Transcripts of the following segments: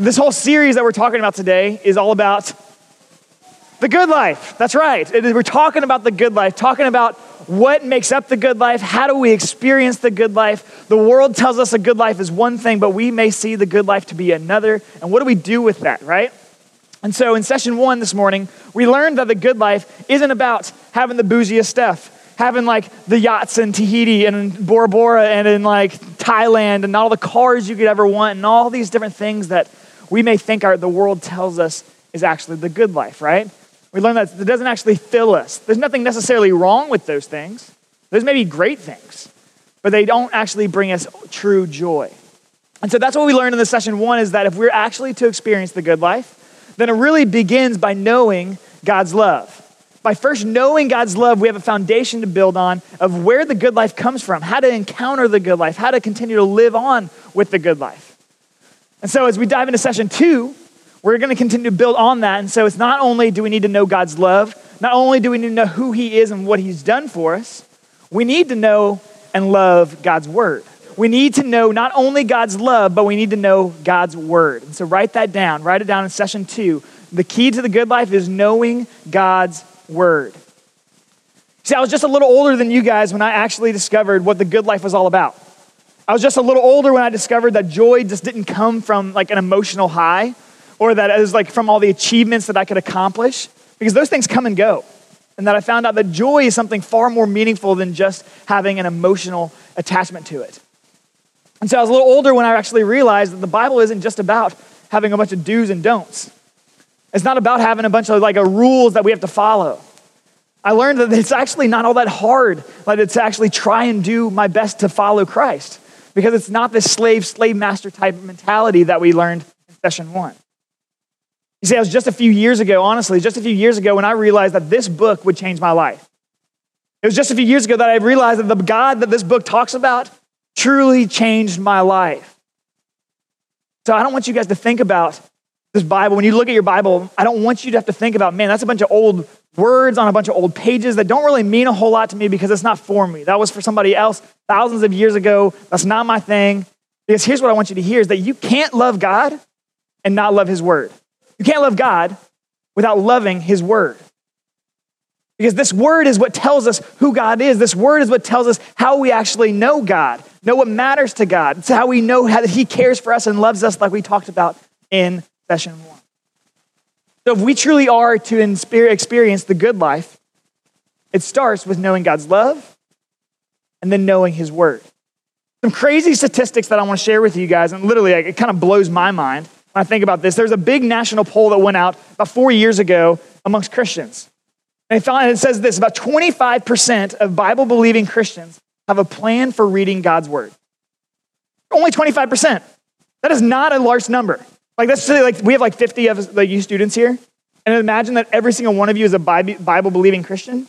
This whole series that we're talking about today is all about the good life. That's right. We're talking about the good life, talking about what makes up the good life, how do we experience the good life. The world tells us a good life is one thing, but we may see the good life to be another. And what do we do with that, right? And so in session one this morning, we learned that the good life isn't about having the bougiest stuff, having like the yachts in Tahiti and in Bora Bora and in like Thailand and all the cars you could ever want and all these different things that we may think the world tells us is actually the good life, right? We learn that it doesn't actually fill us. There's nothing necessarily wrong with those things. Those may be great things, but they don't actually bring us true joy. And so that's what we learned in the session one, is that if we're actually to experience the good life, then it really begins by knowing God's love. By first knowing God's love, we have a foundation to build on of where the good life comes from, how to encounter the good life, how to continue to live on with the good life. And so as we dive into session two, we're going to continue to build on that. And so it's not only do we need to know God's love, not only do we need to know who he is and what he's done for us, we need to know and love God's word. We need to know not only God's love, but we need to know God's word. And so write that down, write it down in session two. The key to the good life is knowing God's word. See, I was just a little older than you guys when I actually discovered what the good life was all about. I was just a little older when I discovered that joy just didn't come from like an emotional high, or that it was like from all the achievements that I could accomplish, because those things come and go. And that I found out that joy is something far more meaningful than just having an emotional attachment to it. And so I was a little older when I actually realized that the Bible isn't just about having a bunch of do's and don'ts. It's not about having a bunch of like rules that we have to follow. I learned that it's actually not all that hard, like to actually try and do my best to follow Christ, because it's not this slave master type of mentality that we learned in session one. You see, I was just a few years ago when I realized that this book would change my life. It was just a few years ago that I realized that the God that this book talks about truly changed my life. So I don't want you guys to think about this Bible. When you look at your Bible, I don't want you to have to think about, man, that's a bunch of old words on a bunch of old pages that don't really mean a whole lot to me because it's not for me. That was for somebody else thousands of years ago. That's not my thing. Because here's what I want you to hear, is that you can't love God and not love his word. You can't love God without loving his word. Because this word is what tells us who God is. This word is what tells us how we actually know God, know what matters to God. It's how we know how that he cares for us and loves us, like we talked about in session one. So if we truly are to experience the good life, it starts with knowing God's love and then knowing his word. Some crazy statistics that I want to share with you guys, and literally it kind of blows my mind. When I think about this, there's a big national poll that went out about 4 years ago amongst Christians. And it says this, about 25% of Bible-believing Christians have a plan for reading God's word. Only 25%. That is not a large number. Like that's like we have like 50 of the you students here. And imagine that every single one of you is a Bible-believing Christian.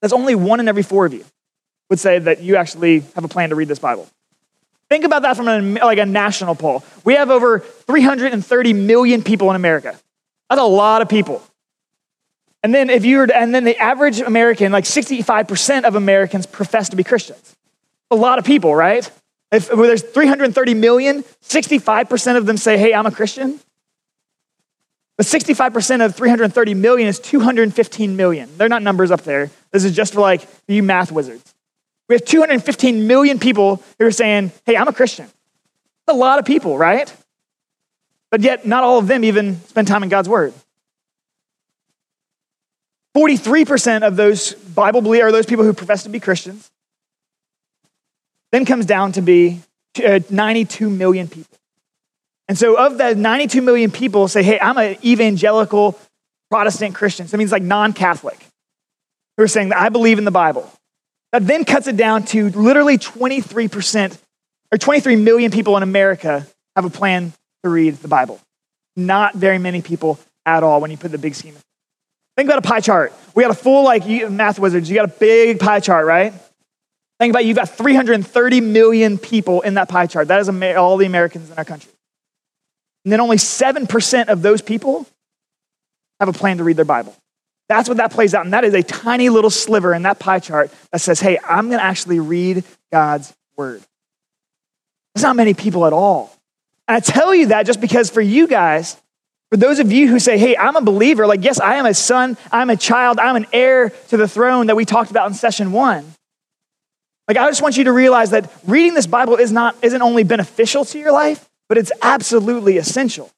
That's only one in every four of you would say that you actually have a plan to read this Bible. Think about that from a national poll. We have over 330 million people in America. That's a lot of people. And then the average American, like 65% of Americans profess to be Christians. A lot of people, right? If there's 330 million, 65% of them say, hey, I'm a Christian. But 65% of 330 million is 215 million. They're not numbers up there. This is just for like you math wizards. We have 215 million people who are saying, hey, I'm a Christian. That's a lot of people, right? But yet not all of them even spend time in God's word. 43% of those Bible believers, or those people who profess to be Christians, then comes down to be 92 million people. And so of that 92 million people say, hey, I'm an evangelical Protestant Christian. So that means like non-Catholic, who are saying that I believe in the Bible. That then cuts it down to literally 23% or 23 million people in America have a plan to read the Bible. Not very many people at all when you put the big scheme in. Think about a pie chart. We got a full, like math wizards, you got a big pie chart, right? Think about, you've got 330 million people in that pie chart. That is all the Americans in our country. And then only 7% of those people have a plan to read their Bible. That's what that plays out. And that is a tiny little sliver in that pie chart that says, hey, I'm going to actually read God's word. There's not many people at all. And I tell you that just because for you guys, for those of you who say, hey, I'm a believer, like, yes, I am a son, I'm a child, I'm an heir to the throne that we talked about in session one. Like, I just want you to realize that reading this Bible isn't only beneficial to your life, but it's absolutely essential.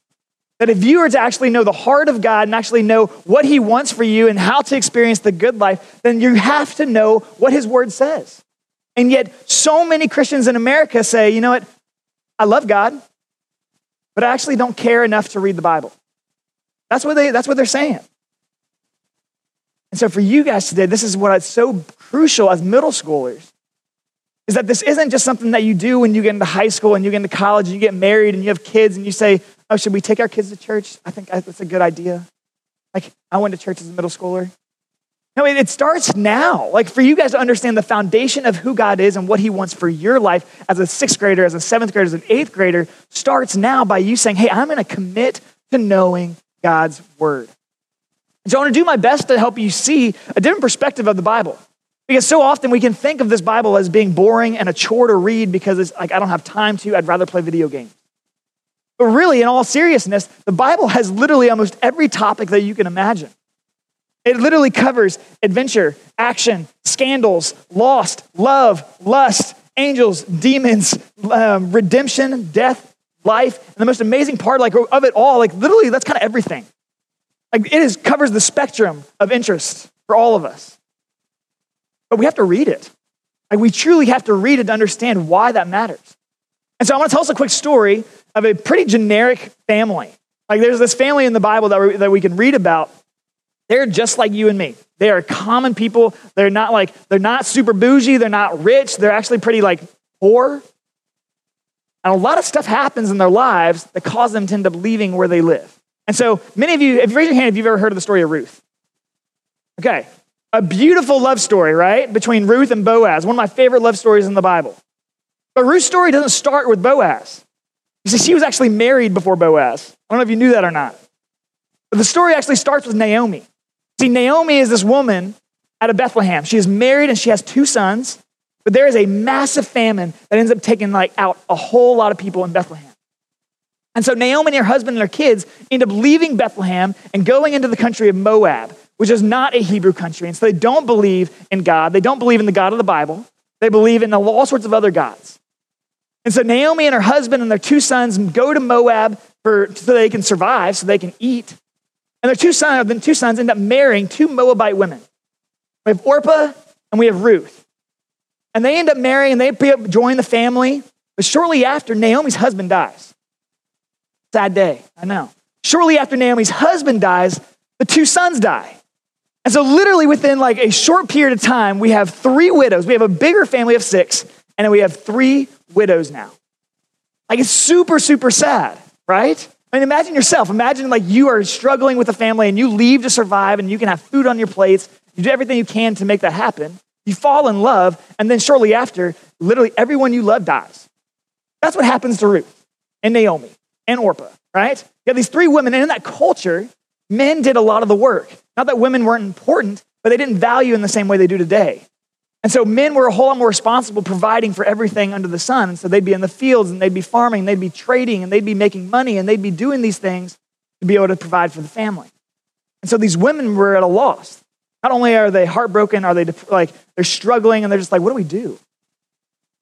That if you are to actually know the heart of God and actually know what he wants for you and how to experience the good life, then you have to know what his word says. And yet so many Christians in America say, you know what? I love God, but I actually don't care enough to read the Bible. That's what they're saying. And so for you guys today, this is what's so crucial as middle schoolers, is that this isn't just something that you do when you get into high school and you get into college and you get married and you have kids and you say, oh, should we take our kids to church? I think that's a good idea. Like, I went to church as a middle schooler. No, it starts now. Like, for you guys to understand the foundation of who God is and what he wants for your life as a sixth grader, as a seventh grader, as an eighth grader, starts now by you saying, hey, I'm going to commit to knowing God's word. And so I want to do my best to help you see a different perspective of the Bible. Because so often we can think of this Bible as being boring and a chore to read because it's like, I don't have time to, I'd rather play video games. But really, in all seriousness, the Bible has literally almost every topic that you can imagine. It literally covers adventure, action, scandals, lost, love, lust, angels, demons, redemption, death, life. And the most amazing part of it all, like literally that's kind of everything. Like it covers the spectrum of interest for all of us. But we have to read it. Like we truly have to read it to understand why that matters. And so I want to tell us a quick story of a pretty generic family. Like there's this family in the Bible that we can read about. They're just like you and me. They are common people. They're not super bougie. They're not rich. They're actually pretty poor. And a lot of stuff happens in their lives that cause them to end up leaving where they live. And so many of you, if you raise your hand, if you've ever heard of the story of Ruth. Okay. A beautiful love story, right? Between Ruth and Boaz. One of my favorite love stories in the Bible. But Ruth's story doesn't start with Boaz. You see, she was actually married before Boaz. I don't know if you knew that or not. But the story actually starts with Naomi. See, Naomi is this woman out of Bethlehem. She is married and she has two sons, but there is a massive famine that ends up taking out a whole lot of people in Bethlehem. And so Naomi and her husband and her kids end up leaving Bethlehem and going into the country of Moab, which is not a Hebrew country. And so they don't believe in God. They don't believe in the God of the Bible. They believe in all sorts of other gods. And so Naomi and her husband and their two sons go to Moab so they can survive, so they can eat. And their two sons end up marrying two Moabite women. We have Orpah and we have Ruth. And they end up marrying and they join the family. But shortly after, Naomi's husband dies. Sad day, I know. Shortly after Naomi's husband dies, the two sons die. And so literally within a short period of time, we have three widows. We have a bigger family of six, and then we have three widows now. It's super, super sad, right? I mean, imagine yourself. Imagine you are struggling with a family and you leave to survive and you can have food on your plates. You do everything you can to make that happen. You fall in love. And then shortly after, literally everyone you love dies. That's what happens to Ruth and Naomi and Orpah, right? You have these three women. And in that culture, men did a lot of the work. Not that women weren't important, but they didn't value in the same way they do today. And so men were a whole lot more responsible providing for everything under the sun. And so they'd be in the fields and they'd be farming, and they'd be trading and they'd be making money and they'd be doing these things to be able to provide for the family. And so these women were at a loss. Not only are they heartbroken, are they they're struggling and they're just what do we do?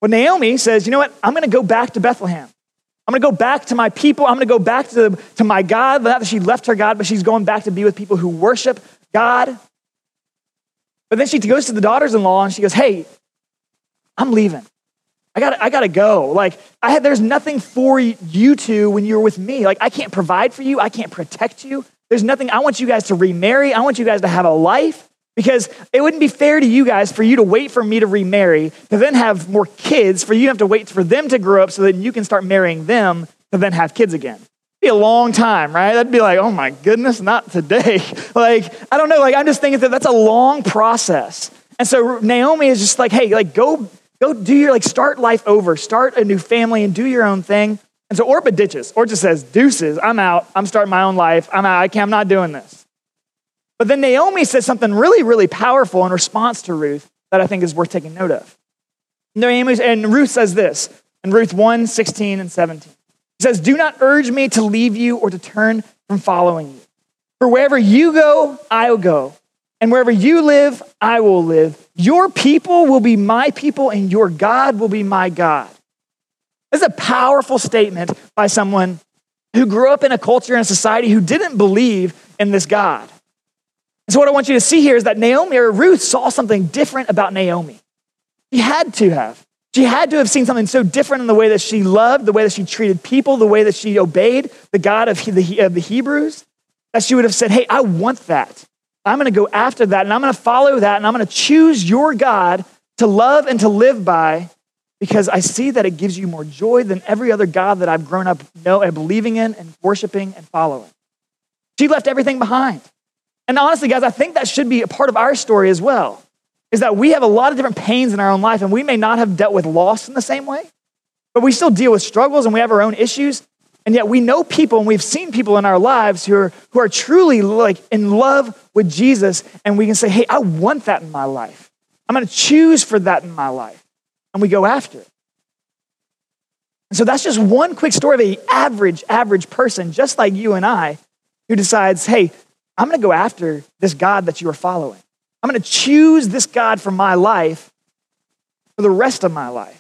Well, Naomi says, you know what? I'm going to go back to Bethlehem. I'm going to go back to my people. I'm going to go back to my God. Not that she left her God, but she's going back to be with people who worship God. But then she goes to the daughters-in-law and she goes, hey, I'm leaving. I gotta go. There's nothing for you two when you're with me. I can't provide for you. I can't protect you. There's nothing. I want you guys to remarry. I want you guys to have a life because it wouldn't be fair to you guys for you to wait for me to remarry, to then have more kids, for you to have to wait for them to grow up so that you can start marrying them to then have kids again. Be a long time, right? That'd be oh my goodness, not today. I don't know. I'm just thinking that's a long process. And so Naomi is just hey, go do your, start life over, start a new family and do your own thing. And so Orpah ditches. Orpah says, deuces, I'm out. I'm starting my own life. I'm out. I'm not doing this. But then Naomi says something really, really powerful in response to Ruth that I think is worth taking note of. Naomi and Ruth says this in Ruth 1:16 and 17. He says, do not urge me to leave you or to turn from following you. For wherever you go, I'll go. And wherever you live, I will live. Your people will be my people and your God will be my God. This is a powerful statement by someone who grew up in a culture and a society who didn't believe in this God. And so what I want you to see here is that Naomi or Ruth saw something different about Naomi. She had to have. She had to have seen something so different in the way that she loved, the way that she treated people, the way that she obeyed the God of the Hebrews, that she would have said, hey, I want that. I'm going to go after that, and I'm going to follow that, and I'm going to choose your God to love and to live by because I see that it gives you more joy than every other God that I've grown up believing in and worshiping and following. She left everything behind. And honestly, guys, I think that should be a part of our story as well, is that we have a lot of different pains in our own life, and we may not have dealt with loss in the same way, but we still deal with struggles, and we have our own issues. And yet we know people and we've seen people in our lives who are truly like in love with Jesus. And we can say, hey, I want that in my life. I'm going to choose for that in my life. And we go after it. And so that's just one quick story of an average person, just like you and I, who decides, hey, I'm going to go after this God that you are following. I'm going to choose this God for my life, for the rest of my life.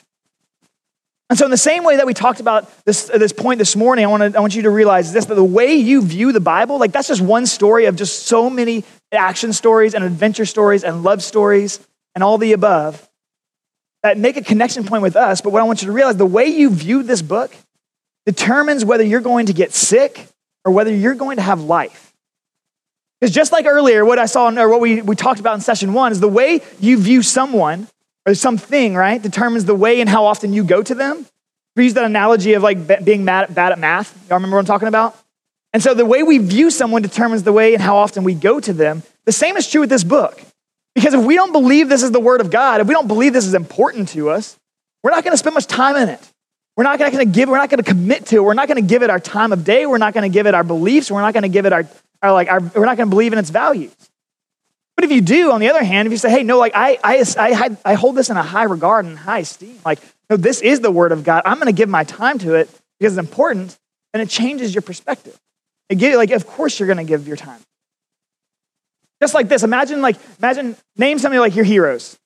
And so in the same way that we talked about this point this morning, I want you to realize this, that the way you view the Bible, like that's just one story of just so many action stories and adventure stories and love stories and all the above that make a connection point with us. But what I want you to realize, the way you view this book determines whether you're going to get sick or whether you're going to have life. Because just like earlier, what I saw or what we talked about in session one is the way you view someone or something, right, determines the way and how often you go to them. We use that analogy of like being bad at math. Y'all remember what I'm talking about? And so the way we view someone determines the way and how often we go to them. The same is true with this book. Because if we don't believe this is the word of God, if we don't believe this is important to us, we're not gonna spend much time in it. We're not gonna commit to it. We're not gonna give it our time of day. We're not gonna give it our beliefs. We're not gonna give it our we're not gonna believe in its values. But if you do, on the other hand, if you say, hey, no, like I hold this in a high regard and high esteem, like, no, this is the word of God. I'm going to give my time to it because it's important, and it changes your perspective. Of course you're going to give your time. Just like this, imagine, name somebody like your heroes,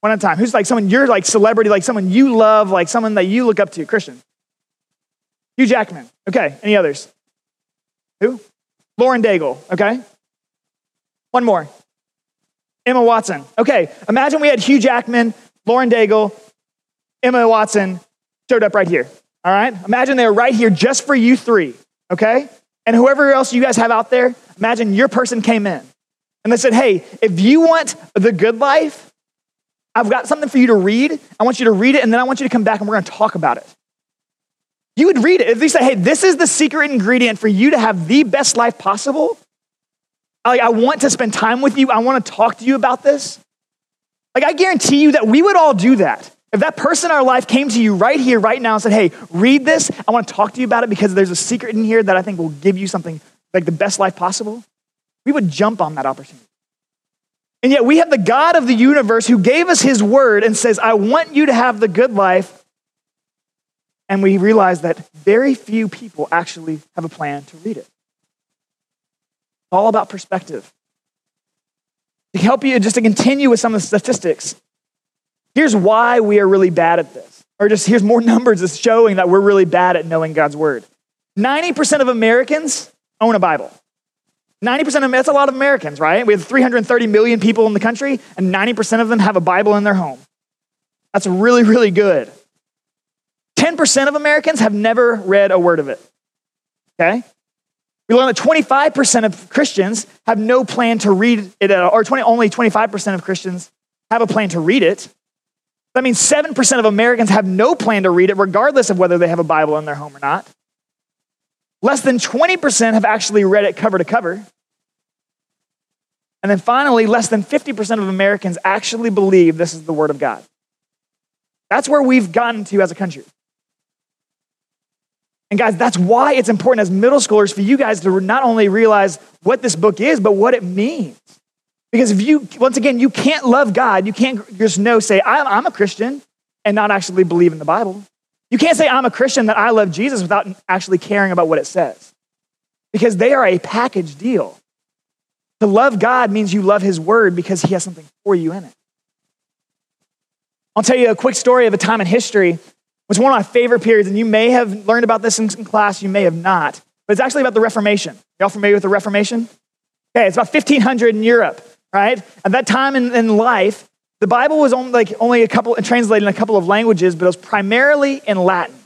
one at a time. Who's like someone, you're like celebrity, like someone you love, like someone that you look up to, Christian. Hugh Jackman, okay. Any others? Who? Lauren Daigle, okay. One more. Emma Watson. Okay, imagine we had Hugh Jackman, Lauren Daigle, Emma Watson showed up right here, all right? Imagine they're right here just for you three, okay? And whoever else you guys have out there, imagine your person came in and they said, hey, if you want the good life, I've got something for you to read. I want you to read it, and then I want you to come back and we're gonna talk about it. You would read it. If they say, hey, this is the secret ingredient for you to have the best life possible, like, I want to spend time with you. I want to talk to you about this. Like, I guarantee you that we would all do that. If that person in our life came to you right here, right now, and said, hey, read this. I want to talk to you about it because there's a secret in here that I think will give you something like the best life possible. We would jump on that opportunity. And yet we have the God of the universe who gave us his word and says, I want you to have the good life. And we realize that very few people actually have a plan to read it. All about perspective. To help you just to continue with some of the statistics, here's why we are really bad at this. Or just here's more numbers that's showing that we're really bad at knowing God's word. 90% of Americans own a Bible. 90% of that's a lot of Americans, right? We have 330 million people in the country, and 90% of them have a Bible in their home. That's really, really good. 10% of Americans have never read a word of it, okay? We learned that 25% of Christians have no plan to read it at all, or only 25% of Christians have a plan to read it. That means 7% of Americans have no plan to read it, regardless of whether they have a Bible in their home or not. Less than 20% have actually read it cover to cover. And then finally, less than 50% of Americans actually believe this is the word of God. That's where we've gotten to as a country. And guys, that's why it's important as middle schoolers for you guys to not only realize what this book is, but what it means. Because if you, once again, you can't love God. You can't just say, I'm a Christian and not actually believe in the Bible. You can't say I'm a Christian that I love Jesus without actually caring about what it says, because they are a package deal. To love God means you love his word because he has something for you in it. I'll tell you a quick story of a time in history. It's one of my favorite periods, and you may have learned about this in class, you may have not, but it's actually about the Reformation. Y'all familiar with the Reformation? Okay, it's about 1500 in Europe, right? At that time in life, the Bible was translated in a couple of languages, but it was primarily in Latin.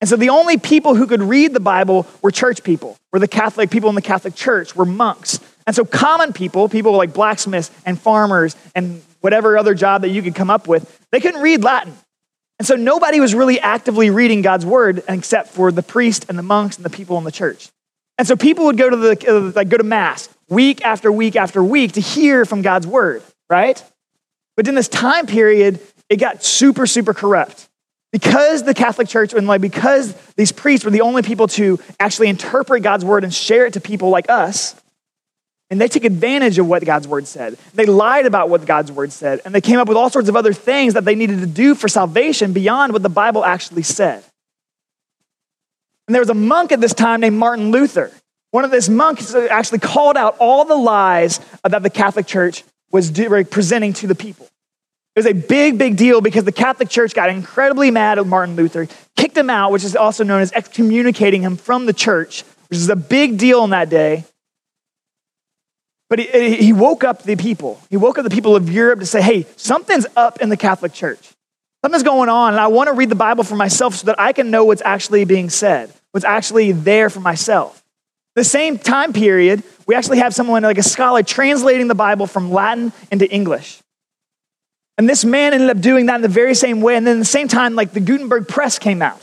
And so the only people who could read the Bible were church people, were the Catholic people in the Catholic Church, were monks. And so common people, people like blacksmiths and farmers and whatever other job that you could come up with, they couldn't read Latin. And so nobody was really actively reading God's word except for the priest and the monks and the people in the church. And so people would go to mass week after week after week to hear from God's word, right? But in this time period, it got super, super corrupt. Because the Catholic Church and because these priests were the only people to actually interpret God's word and share it to people like us, and they took advantage of what God's word said. They lied about what God's word said, and they came up with all sorts of other things that they needed to do for salvation beyond what the Bible actually said. And there was a monk at this time named Martin Luther. One of these monks actually called out all the lies that the Catholic Church was presenting to the people. It was a big, big deal because the Catholic Church got incredibly mad at Martin Luther, kicked him out, which is also known as excommunicating him from the church, which is a big deal in that day. But he woke up the people. He woke up the people of Europe to say, hey, something's up in the Catholic Church. Something's going on, and I want to read the Bible for myself so that I can know what's actually being said, what's actually there for myself. The same time period, we actually have someone like a scholar translating the Bible from Latin into English. And this man ended up doing that in the very same way. And then at the same time, the Gutenberg Press came out,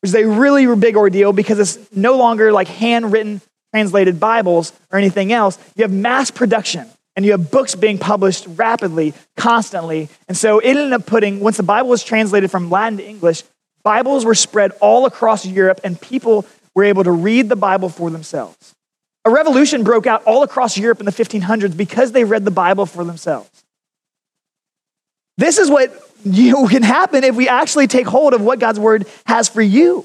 which is a really big ordeal because it's no longer handwritten translated Bibles or anything else. You have mass production and you have books being published rapidly, constantly. And so it ended up once the Bible was translated from Latin to English, Bibles were spread all across Europe and people were able to read the Bible for themselves. A revolution broke out all across Europe in the 1500s because they read the Bible for themselves. This is what can happen if we actually take hold of what God's word has for you.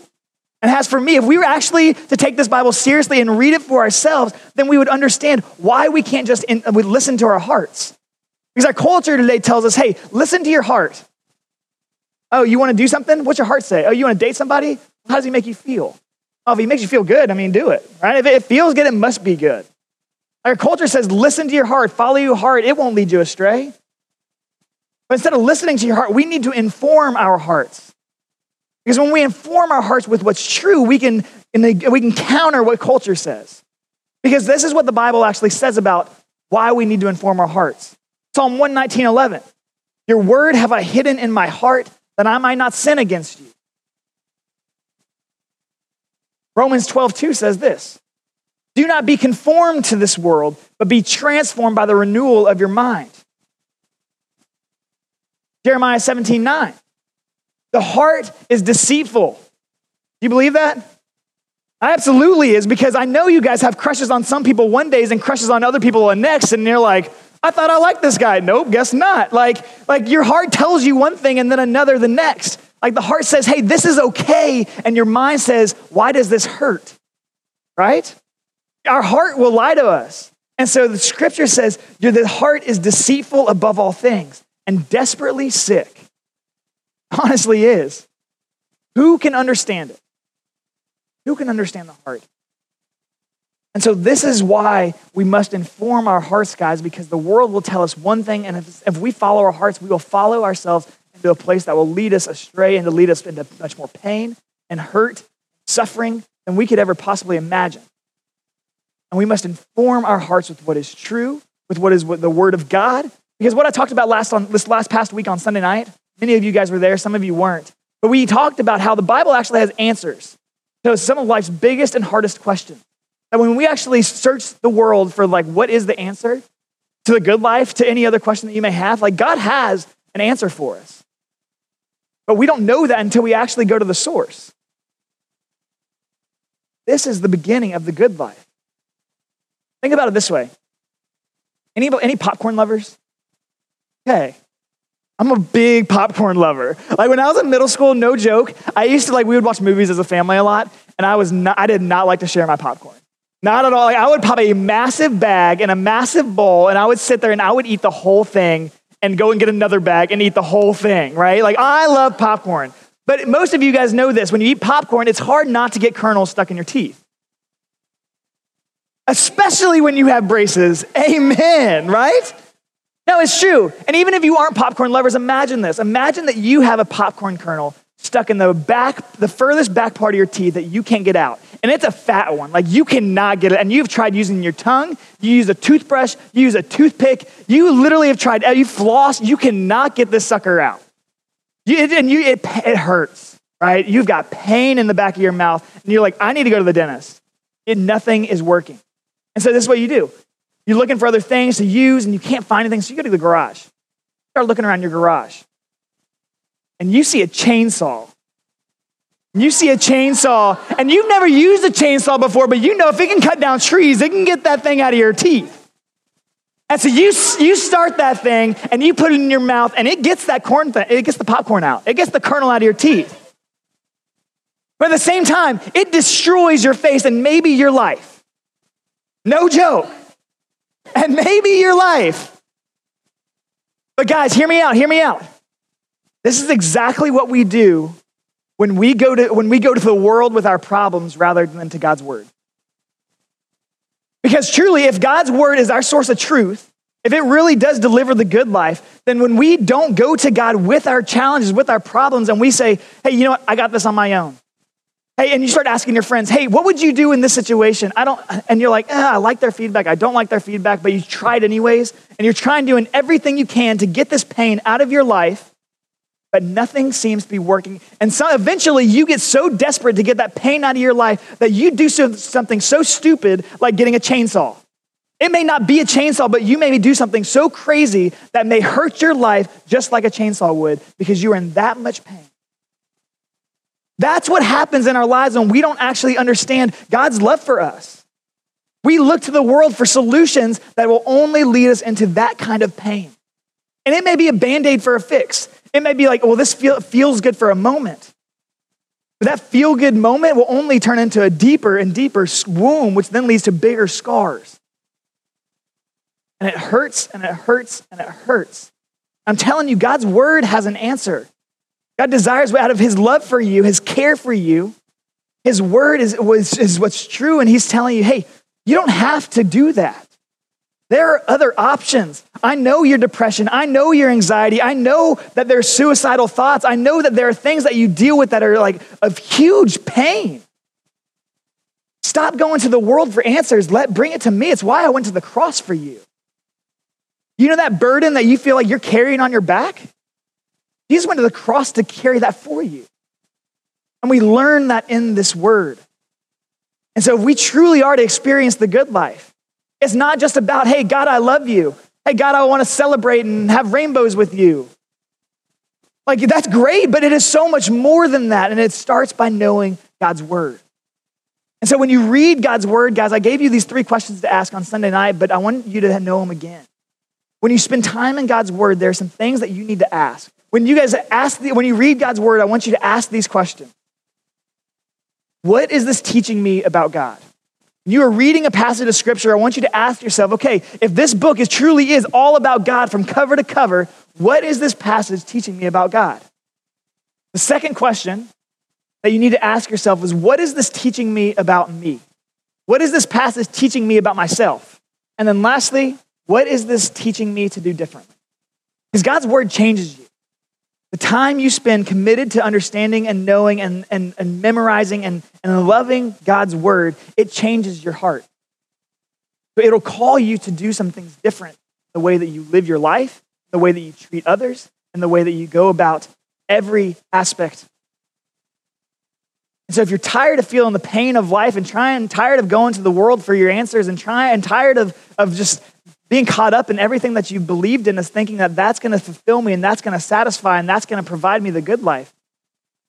And as for me, if we were actually to take this Bible seriously and read it for ourselves, then we would understand why we can't just we listen to our hearts. Because our culture today tells us, hey, listen to your heart. Oh, you want to do something? What's your heart say? Oh, you want to date somebody? How does he make you feel? Oh, if he makes you feel good, do it, right? If it feels good, it must be good. Our culture says, listen to your heart, follow your heart. It won't lead you astray. But instead of listening to your heart, we need to inform our hearts. Because when we inform our hearts with what's true, we can counter what culture says. Because this is what the Bible actually says about why we need to inform our hearts. Psalm 119:11, your word have I hidden in my heart that I might not sin against you. Romans 12:2 says this, do not be conformed to this world, but be transformed by the renewal of your mind. Jeremiah 17:9. The heart is deceitful. Do you believe that? I absolutely is, because I know you guys have crushes on some people one day and crushes on other people the next, and you're like, I thought I liked this guy. Nope, guess not. Like your heart tells you one thing and then another the next. The heart says, hey, this is okay, and your mind says, why does this hurt? Right? Our heart will lie to us. And so the scripture says, the heart is deceitful above all things and desperately sick. Honestly is. Who can understand it? Who can understand the heart? And so this is why we must inform our hearts, guys, because the world will tell us one thing, and if we follow our hearts, we will follow ourselves into a place that will lead us astray and to lead us into much more pain and hurt, suffering than we could ever possibly imagine. And we must inform our hearts with what is true, with what is the word of God, because what I talked about this past week on Sunday night, many of you guys were there, some of you weren't. But we talked about how the Bible actually has answers to some of life's biggest and hardest questions. And when we actually search the world for what is the answer to the good life, to any other question that you may have, God has an answer for us. But we don't know that until we actually go to the source. This is the beginning of the good life. Think about it this way. Any popcorn lovers? Okay. I'm a big popcorn lover. Like when I was in middle school, no joke, I used to we would watch movies as a family a lot, and I did not like to share my popcorn. Not at all. Like I would pop a massive bag and a massive bowl, and I would sit there and I would eat the whole thing and go and get another bag and eat the whole thing, right? Like I love popcorn. But most of you guys know this. When you eat popcorn, it's hard not to get kernels stuck in your teeth. Especially when you have braces. Amen, right? No, it's true. And even if you aren't popcorn lovers, imagine this. Imagine that you have a popcorn kernel stuck in the furthest back part of your teeth that you can't get out. And it's a fat one. Like you cannot get it. And you've tried using your tongue. You use a toothbrush. You use a toothpick. You literally have tried. You floss. You cannot get this sucker out. It hurts, right? You've got pain in the back of your mouth. And you're like, I need to go to the dentist. Nothing is working. And so this is what you do. You're looking for other things to use and you can't find anything. So you go to the garage. Start looking around your garage. And you see a chainsaw. And you've never used a chainsaw before, but you know if it can cut down trees, it can get that thing out of your teeth. And so you start that thing and you put it in your mouth and it gets that it gets the popcorn out. It gets the kernel out of your teeth. But at the same time, it destroys your face and maybe your life. No joke. And maybe your life. But guys, hear me out. This is exactly what we do when we go to the world with our problems rather than to God's word. Because truly, if God's word is our source of truth, if it really does deliver the good life, then when we don't go to God with our challenges, with our problems, and we say, hey, you know what? I got this on my own. Hey, and you start asking your friends, hey, what would you do in this situation? And you're like, I like their feedback. I don't like their feedback, but you tried anyways. And you're doing everything you can to get this pain out of your life, but nothing seems to be working. And so eventually you get so desperate to get that pain out of your life that you do something so stupid like getting a chainsaw. It may not be a chainsaw, but you may do something so crazy that may hurt your life just like a chainsaw would because you are in that much pain. That's what happens in our lives when we don't actually understand God's love for us. We look to the world for solutions that will only lead us into that kind of pain. And it may be a Band-Aid for a fix. It may be like, well, this feels good for a moment. But that feel-good moment will only turn into a deeper and deeper wound, which then leads to bigger scars. And it hurts, and it hurts, and it hurts. I'm telling you, God's word has an answer. God desires out of his love for you, his care for you, his word is what's true, and he's telling you, hey, you don't have to do that. There are other options. I know your depression. I know your anxiety. I know that there are suicidal thoughts. I know that there are things that you deal with that are like of huge pain. Stop going to the world for answers. Bring it to me. It's why I went to the cross for you. You know that burden that you feel like you're carrying on your back? Jesus went to the cross to carry that for you. And we learn that in this word. And so if we truly are to experience the good life, it's not just about, hey, God, I love you. Hey, God, I want to celebrate and have rainbows with you. Like, that's great, but it is so much more than that. And it starts by knowing God's word. And so when you read God's word, guys, I gave you these 3 questions to ask on Sunday night, but I want you to know them again. When you spend time in God's word, there are some things that you need to ask. When you read God's word, I want you to ask these questions. What is this teaching me about God? You are reading a passage of scripture, I want you to ask yourself, okay, if this book truly is all about God from cover to cover, what is this passage teaching me about God? The second question that you need to ask yourself is, what is this teaching me about me? What is this passage teaching me about myself? And then lastly, what is this teaching me to do differently? Because God's word changes you. The time you spend committed to understanding and knowing and memorizing and loving God's word, it changes your heart. So it'll call you to do some things different, the way that you live your life, the way that you treat others, and the way that you go about every aspect. And so if you're tired of feeling the pain of life and tired of going to the world for your answers and tired of just being caught up in everything that you believed in is thinking that that's going to fulfill me and that's going to satisfy and that's going to provide me the good life.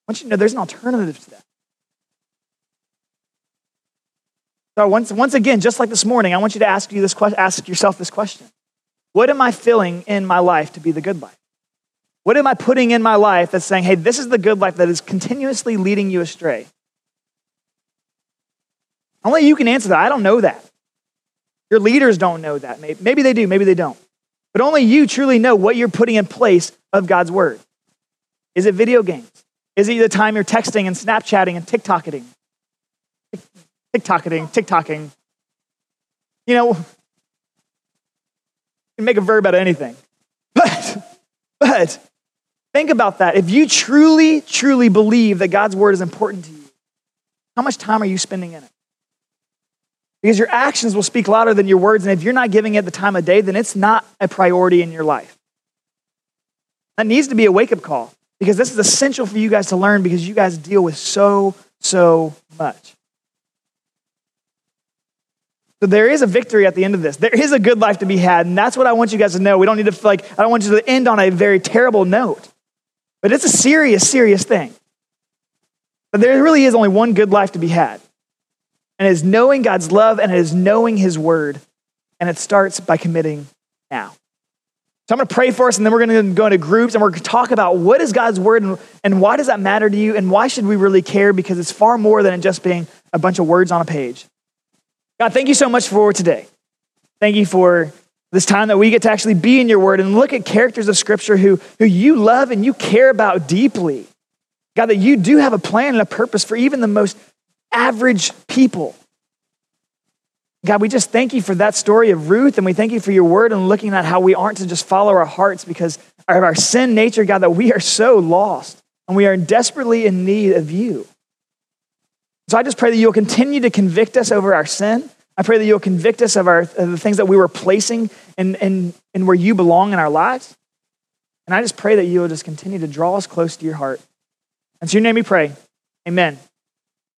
I want you to know there's an alternative to that. So once again, just like this morning, I want you to ask yourself this question. What am I filling in my life to be the good life? What am I putting in my life that's saying, hey, this is the good life that is continuously leading you astray? Only you can answer that. I don't know that. Your leaders don't know that. Maybe they do, maybe they don't. But only you truly know what you're putting in place of God's word. Is it video games? Is it the time you're texting and Snapchatting and TikToking? You know, you can make a verb out of anything. But think about that. If you truly, truly believe that God's word is important to you, how much time are you spending in it? Because your actions will speak louder than your words, and if you're not giving it the time of day, then it's not a priority in your life. That needs to be a wake-up call, because this is essential for you guys to learn, because you guys deal with so much. So there is a victory at the end of this. There is a good life to be had, and that's what I want you guys to know. We don't need to feel like, I don't want you to end on a very terrible note, but it's a serious, serious thing. But there really is only one good life to be had. And it is knowing God's love, and it is knowing his word. And it starts by committing now. So I'm going to pray for us, and then we're going to go into groups, and we're going to talk about what is God's word, and why does that matter to you, and why should we really care, because it's far more than just being a bunch of words on a page. God, thank you so much for today. Thank you for this time that we get to actually be in your word and look at characters of scripture who you love and you care about deeply. God, that you do have a plan and a purpose for even the most average people. God, we just thank you for that story of Ruth, and we thank you for your word and looking at how we aren't to just follow our hearts because of our sin nature, God, that we are so lost and we are desperately in need of you. So I just pray that you'll continue to convict us over our sin. I pray that you'll convict us of the things that we were placing in where you belong in our lives. And I just pray that you'll just continue to draw us close to your heart. In your name we pray. Amen.